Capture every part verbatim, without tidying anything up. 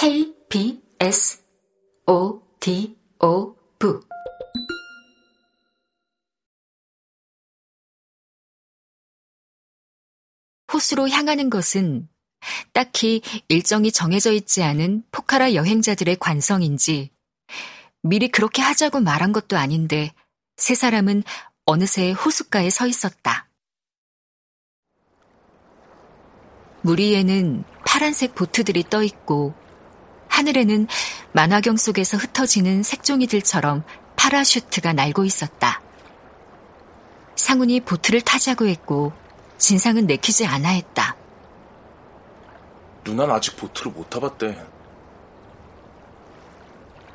케이비에스 오디오북 호수로 향하는 것은 딱히 일정이 정해져 있지 않은 포카라 여행자들의 관성인지 미리 그렇게 하자고 말한 것도 아닌데 세 사람은 어느새 호숫가에 서 있었다. 물 위에는 파란색 보트들이 떠 있고 하늘에는 만화경 속에서 흩어지는 색종이들처럼 파라슈트가 날고 있었다. 상훈이 보트를 타자고 했고 진상은 내키지 않아 했다. 누난 아직 보트를 못 타봤대.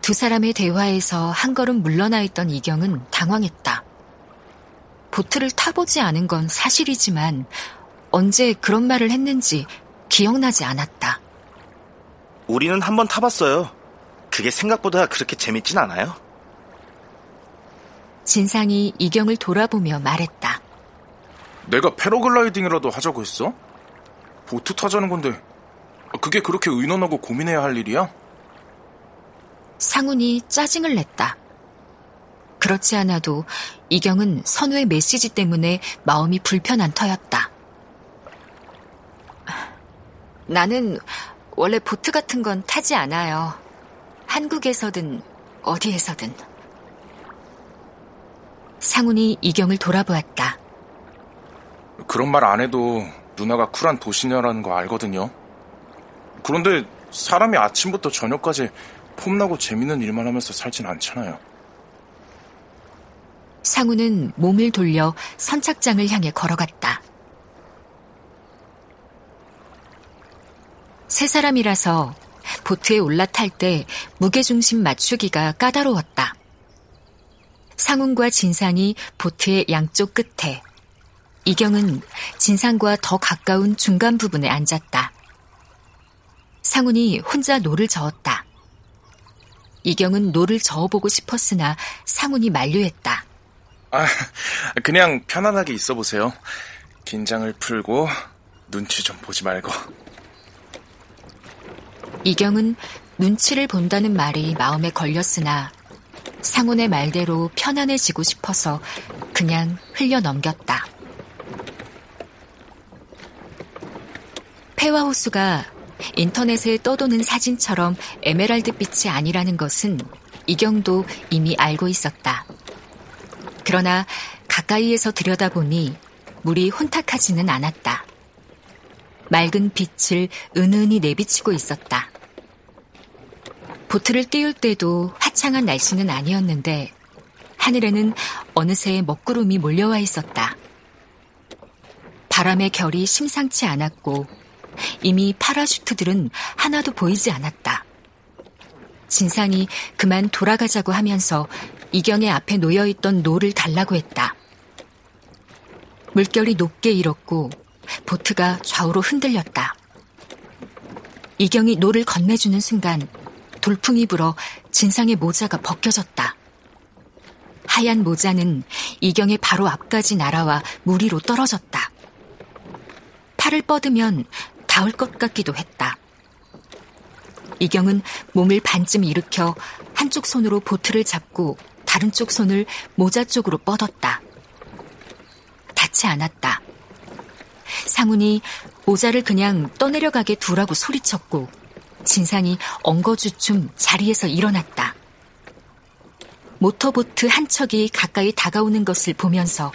두 사람의 대화에서 한 걸음 물러나 있던 이경은 당황했다. 보트를 타보지 않은 건 사실이지만 언제 그런 말을 했는지 기억나지 않았다. 우리는 한번 타봤어요. 그게 생각보다 그렇게 재밌진 않아요. 진상이 이경을 돌아보며 말했다. 내가 패러글라이딩이라도 하자고 했어? 보트 타자는 건데 그게 그렇게 의논하고 고민해야 할 일이야? 상훈이 짜증을 냈다. 그렇지 않아도 이경은 선우의 메시지 때문에 마음이 불편한 터였다. 나는 원래 보트 같은 건 타지 않아요. 한국에서든 어디에서든. 상훈이 이경을 돌아보았다. 그런 말 안 해도 누나가 쿨한 도시녀라는 거 알거든요. 그런데 사람이 아침부터 저녁까지 폼나고 재밌는 일만 하면서 살진 않잖아요. 상우는 몸을 돌려 선착장을 향해 걸어갔다. 세 사람이라서 보트에 올라탈 때 무게중심 맞추기가 까다로웠다. 상훈과 진상이 보트의 양쪽 끝에, 이경은 진상과 더 가까운 중간 부분에 앉았다. 상훈이 혼자 노를 저었다. 이경은 노를 저어보고 싶었으나 상훈이 만류했다. 아, 그냥 편안하게 있어보세요. 긴장을 풀고 눈치 좀 보지 말고. 이경은 눈치를 본다는 말이 마음에 걸렸으나 상훈의 말대로 편안해지고 싶어서 그냥 흘려넘겼다. 폐화호수가 인터넷에 떠도는 사진처럼 에메랄드빛이 아니라는 것은 이경도 이미 알고 있었다. 그러나 가까이에서 들여다보니 물이 혼탁하지는 않았다. 맑은 빛을 은은히 내비치고 있었다. 보트를 띄울 때도 화창한 날씨는 아니었는데 하늘에는 어느새 먹구름이 몰려와 있었다. 바람의 결이 심상치 않았고 이미 파라슈트들은 하나도 보이지 않았다. 진상이 그만 돌아가자고 하면서 이경의 앞에 놓여있던 노를 달라고 했다. 물결이 높게 일었고 보트가 좌우로 흔들렸다. 이경이 노를 건네주는 순간 돌풍이 불어 진상의 모자가 벗겨졌다. 하얀 모자는 이경의 바로 앞까지 날아와 물 위로 떨어졌다. 팔을 뻗으면 닿을 것 같기도 했다. 이경은 몸을 반쯤 일으켜 한쪽 손으로 보트를 잡고 다른 쪽 손을 모자 쪽으로 뻗었다. 닿지 않았다. 상훈이 모자를 그냥 떠내려가게 두라고 소리쳤고 진상이 엉거주춤 자리에서 일어났다. 모터보트 한 척이 가까이 다가오는 것을 보면서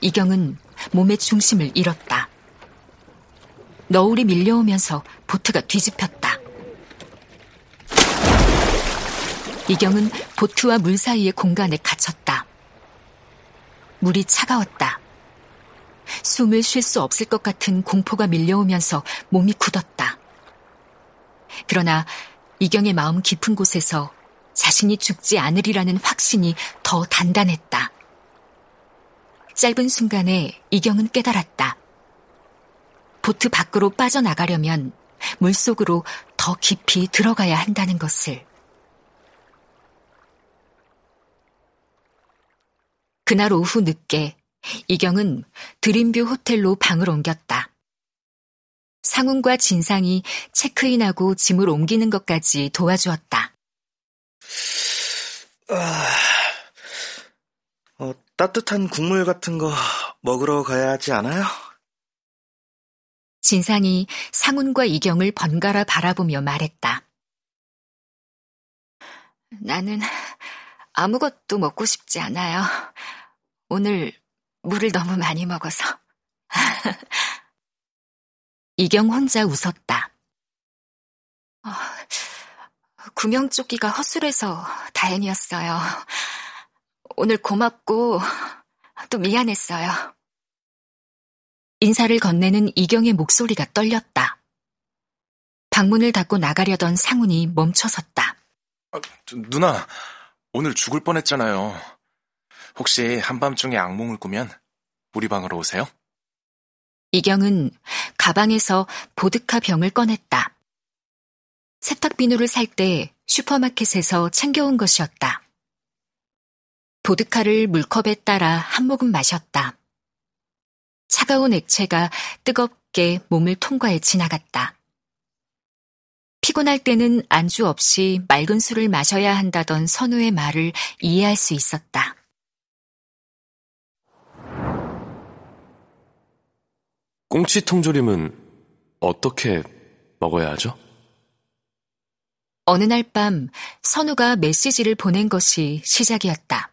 이경은 몸의 중심을 잃었다. 너울이 밀려오면서 보트가 뒤집혔다. 이경은 보트와 물 사이의 공간에 갇혔다. 물이 차가웠다. 숨을 쉴 수 없을 것 같은 공포가 밀려오면서 몸이 굳었다. 그러나 이경의 마음 깊은 곳에서 자신이 죽지 않으리라는 확신이 더 단단했다. 짧은 순간에 이경은 깨달았다. 보트 밖으로 빠져나가려면 물속으로 더 깊이 들어가야 한다는 것을. 그날 오후 늦게 이경은 드림뷰 호텔로 방을 옮겼다. 상훈과 진상이 체크인하고 짐을 옮기는 것까지 도와주었다. 아, 어, 따뜻한 국물 같은 거 먹으러 가야 하지 않아요? 진상이 상훈과 이경을 번갈아 바라보며 말했다. 나는 아무것도 먹고 싶지 않아요. 오늘 물을 너무 많이 먹어서. 이경 혼자 웃었다. 어, 구명조끼가 허술해서 다행이었어요. 오늘 고맙고 또 미안했어요. 인사를 건네는 이경의 목소리가 떨렸다. 방문을 닫고 나가려던 상훈이 멈춰섰다. 아, 누나, 오늘 죽을 뻔했잖아요. 혹시 한밤중에 악몽을 꾸면 우리 방으로 오세요? 이경은 가방에서 보드카 병을 꺼냈다. 세탁비누를 살 때 슈퍼마켓에서 챙겨온 것이었다. 보드카를 물컵에 따라 한 모금 마셨다. 차가운 액체가 뜨겁게 몸을 통과해 지나갔다. 피곤할 때는 안주 없이 맑은 술을 마셔야 한다던 선우의 말을 이해할 수 있었다. 꽁치 통조림은 어떻게 먹어야 하죠? 어느 날 밤 선우가 메시지를 보낸 것이 시작이었다.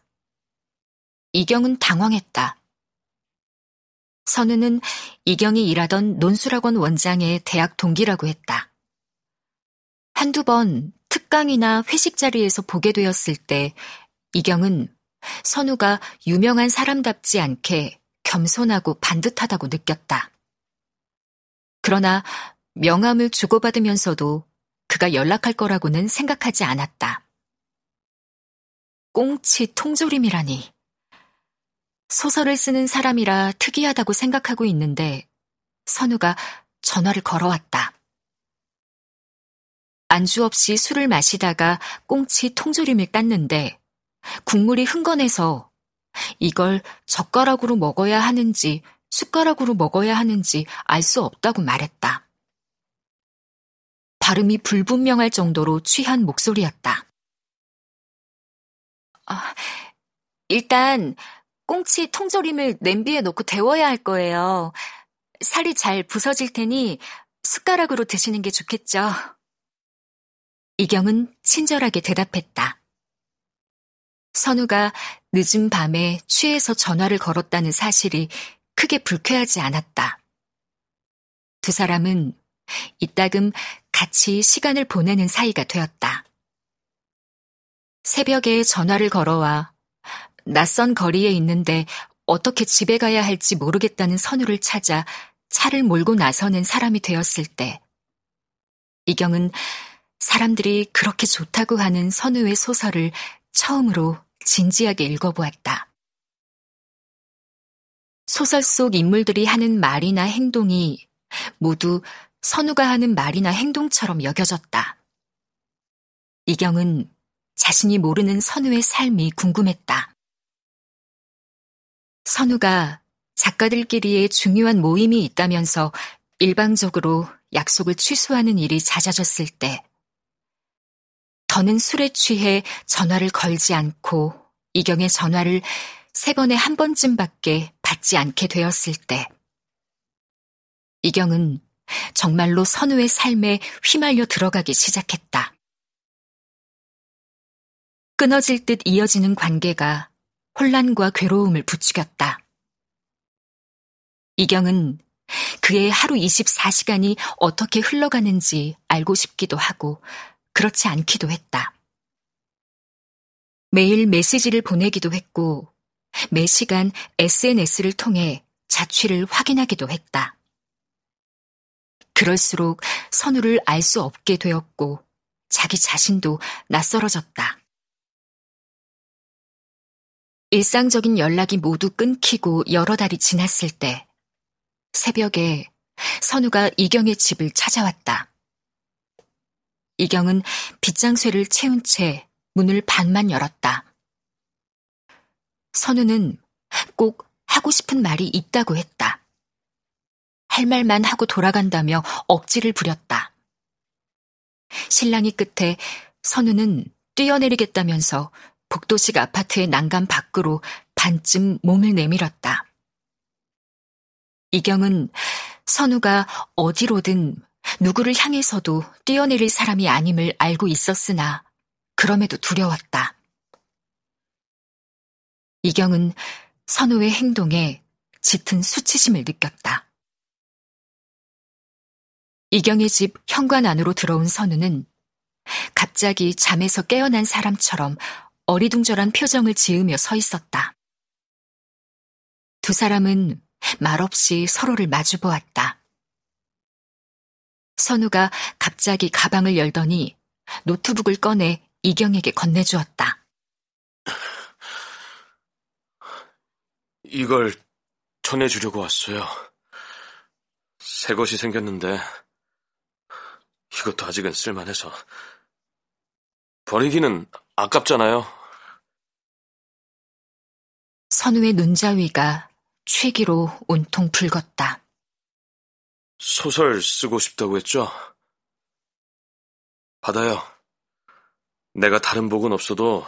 이경은 당황했다. 선우는 이경이 일하던 논술학원 원장의 대학 동기라고 했다. 한두 번 특강이나 회식 자리에서 보게 되었을 때 이경은 선우가 유명한 사람답지 않게 겸손하고 반듯하다고 느꼈다. 그러나 명함을 주고받으면서도 그가 연락할 거라고는 생각하지 않았다. 꽁치 통조림이라니. 소설을 쓰는 사람이라 특이하다고 생각하고 있는데 선우가 전화를 걸어왔다. 안주 없이 술을 마시다가 꽁치 통조림을 땄는데 국물이 흥건해서 이걸 젓가락으로 먹어야 하는지 숟가락으로 먹어야 하는지 알 수 없다고 말했다. 발음이 불분명할 정도로 취한 목소리였다. 아, 일단 꽁치 통조림을 냄비에 넣고 데워야 할 거예요. 살이 잘 부서질 테니 숟가락으로 드시는 게 좋겠죠. 이경은 친절하게 대답했다. 선우가 늦은 밤에 취해서 전화를 걸었다는 사실이 크게 불쾌하지 않았다. 두 사람은 이따금 같이 시간을 보내는 사이가 되었다. 새벽에 전화를 걸어와 낯선 거리에 있는데 어떻게 집에 가야 할지 모르겠다는 선우를 찾아 차를 몰고 나서는 사람이 되었을 때 이경은 사람들이 그렇게 좋다고 하는 선우의 소설을 처음으로 진지하게 읽어보았다. 소설 속 인물들이 하는 말이나 행동이 모두 선우가 하는 말이나 행동처럼 여겨졌다. 이경은 자신이 모르는 선우의 삶이 궁금했다. 선우가 작가들끼리의 중요한 모임이 있다면서 일방적으로 약속을 취소하는 일이 잦아졌을 때 더는 술에 취해 전화를 걸지 않고 이경의 전화를 세 번에 한 번쯤밖에 받지 않게 되었을 때 이경은 정말로 선우의 삶에 휘말려 들어가기 시작했다. 끊어질 듯 이어지는 관계가 혼란과 괴로움을 부추겼다. 이경은 그의 하루 이십사 시간이 어떻게 흘러가는지 알고 싶기도 하고 그렇지 않기도 했다. 매일 메시지를 보내기도 했고 매시간 에스엔에스를 통해 자취를 확인하기도 했다. 그럴수록 선우를 알 수 없게 되었고 자기 자신도 낯설어졌다. 일상적인 연락이 모두 끊기고 여러 달이 지났을 때 새벽에 선우가 이경의 집을 찾아왔다. 이경은 빗장쇠를 채운 채 문을 반만 열었다. 선우는 꼭 하고 싶은 말이 있다고 했다. 할 말만 하고 돌아간다며 억지를 부렸다. 신랑이 끝에 선우는 뛰어내리겠다면서 복도식 아파트의 난간 밖으로 반쯤 몸을 내밀었다. 이경은 선우가 어디로든 누구를 향해서도 뛰어내릴 사람이 아님을 알고 있었으나 그럼에도 두려웠다. 이경은 선우의 행동에 짙은 수치심을 느꼈다. 이경의 집 현관 안으로 들어온 선우는 갑자기 잠에서 깨어난 사람처럼 어리둥절한 표정을 지으며 서 있었다. 두 사람은 말없이 서로를 마주보았다. 선우가 갑자기 가방을 열더니 노트북을 꺼내 이경에게 건네주었다. 이걸 전해주려고 왔어요. 새 것이 생겼는데 이것도 아직은 쓸만해서. 버리기는 아깝잖아요. 선우의 눈자위가 취기로 온통 붉었다. 소설 쓰고 싶다고 했죠? 받아요. 내가 다른 복은 없어도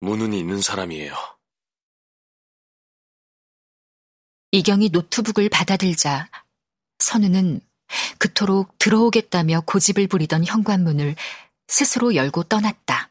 무능이 있는 사람이에요. 이경이 노트북을 받아들자 선우는 그토록 들어오겠다며 고집을 부리던 현관문을 스스로 열고 떠났다.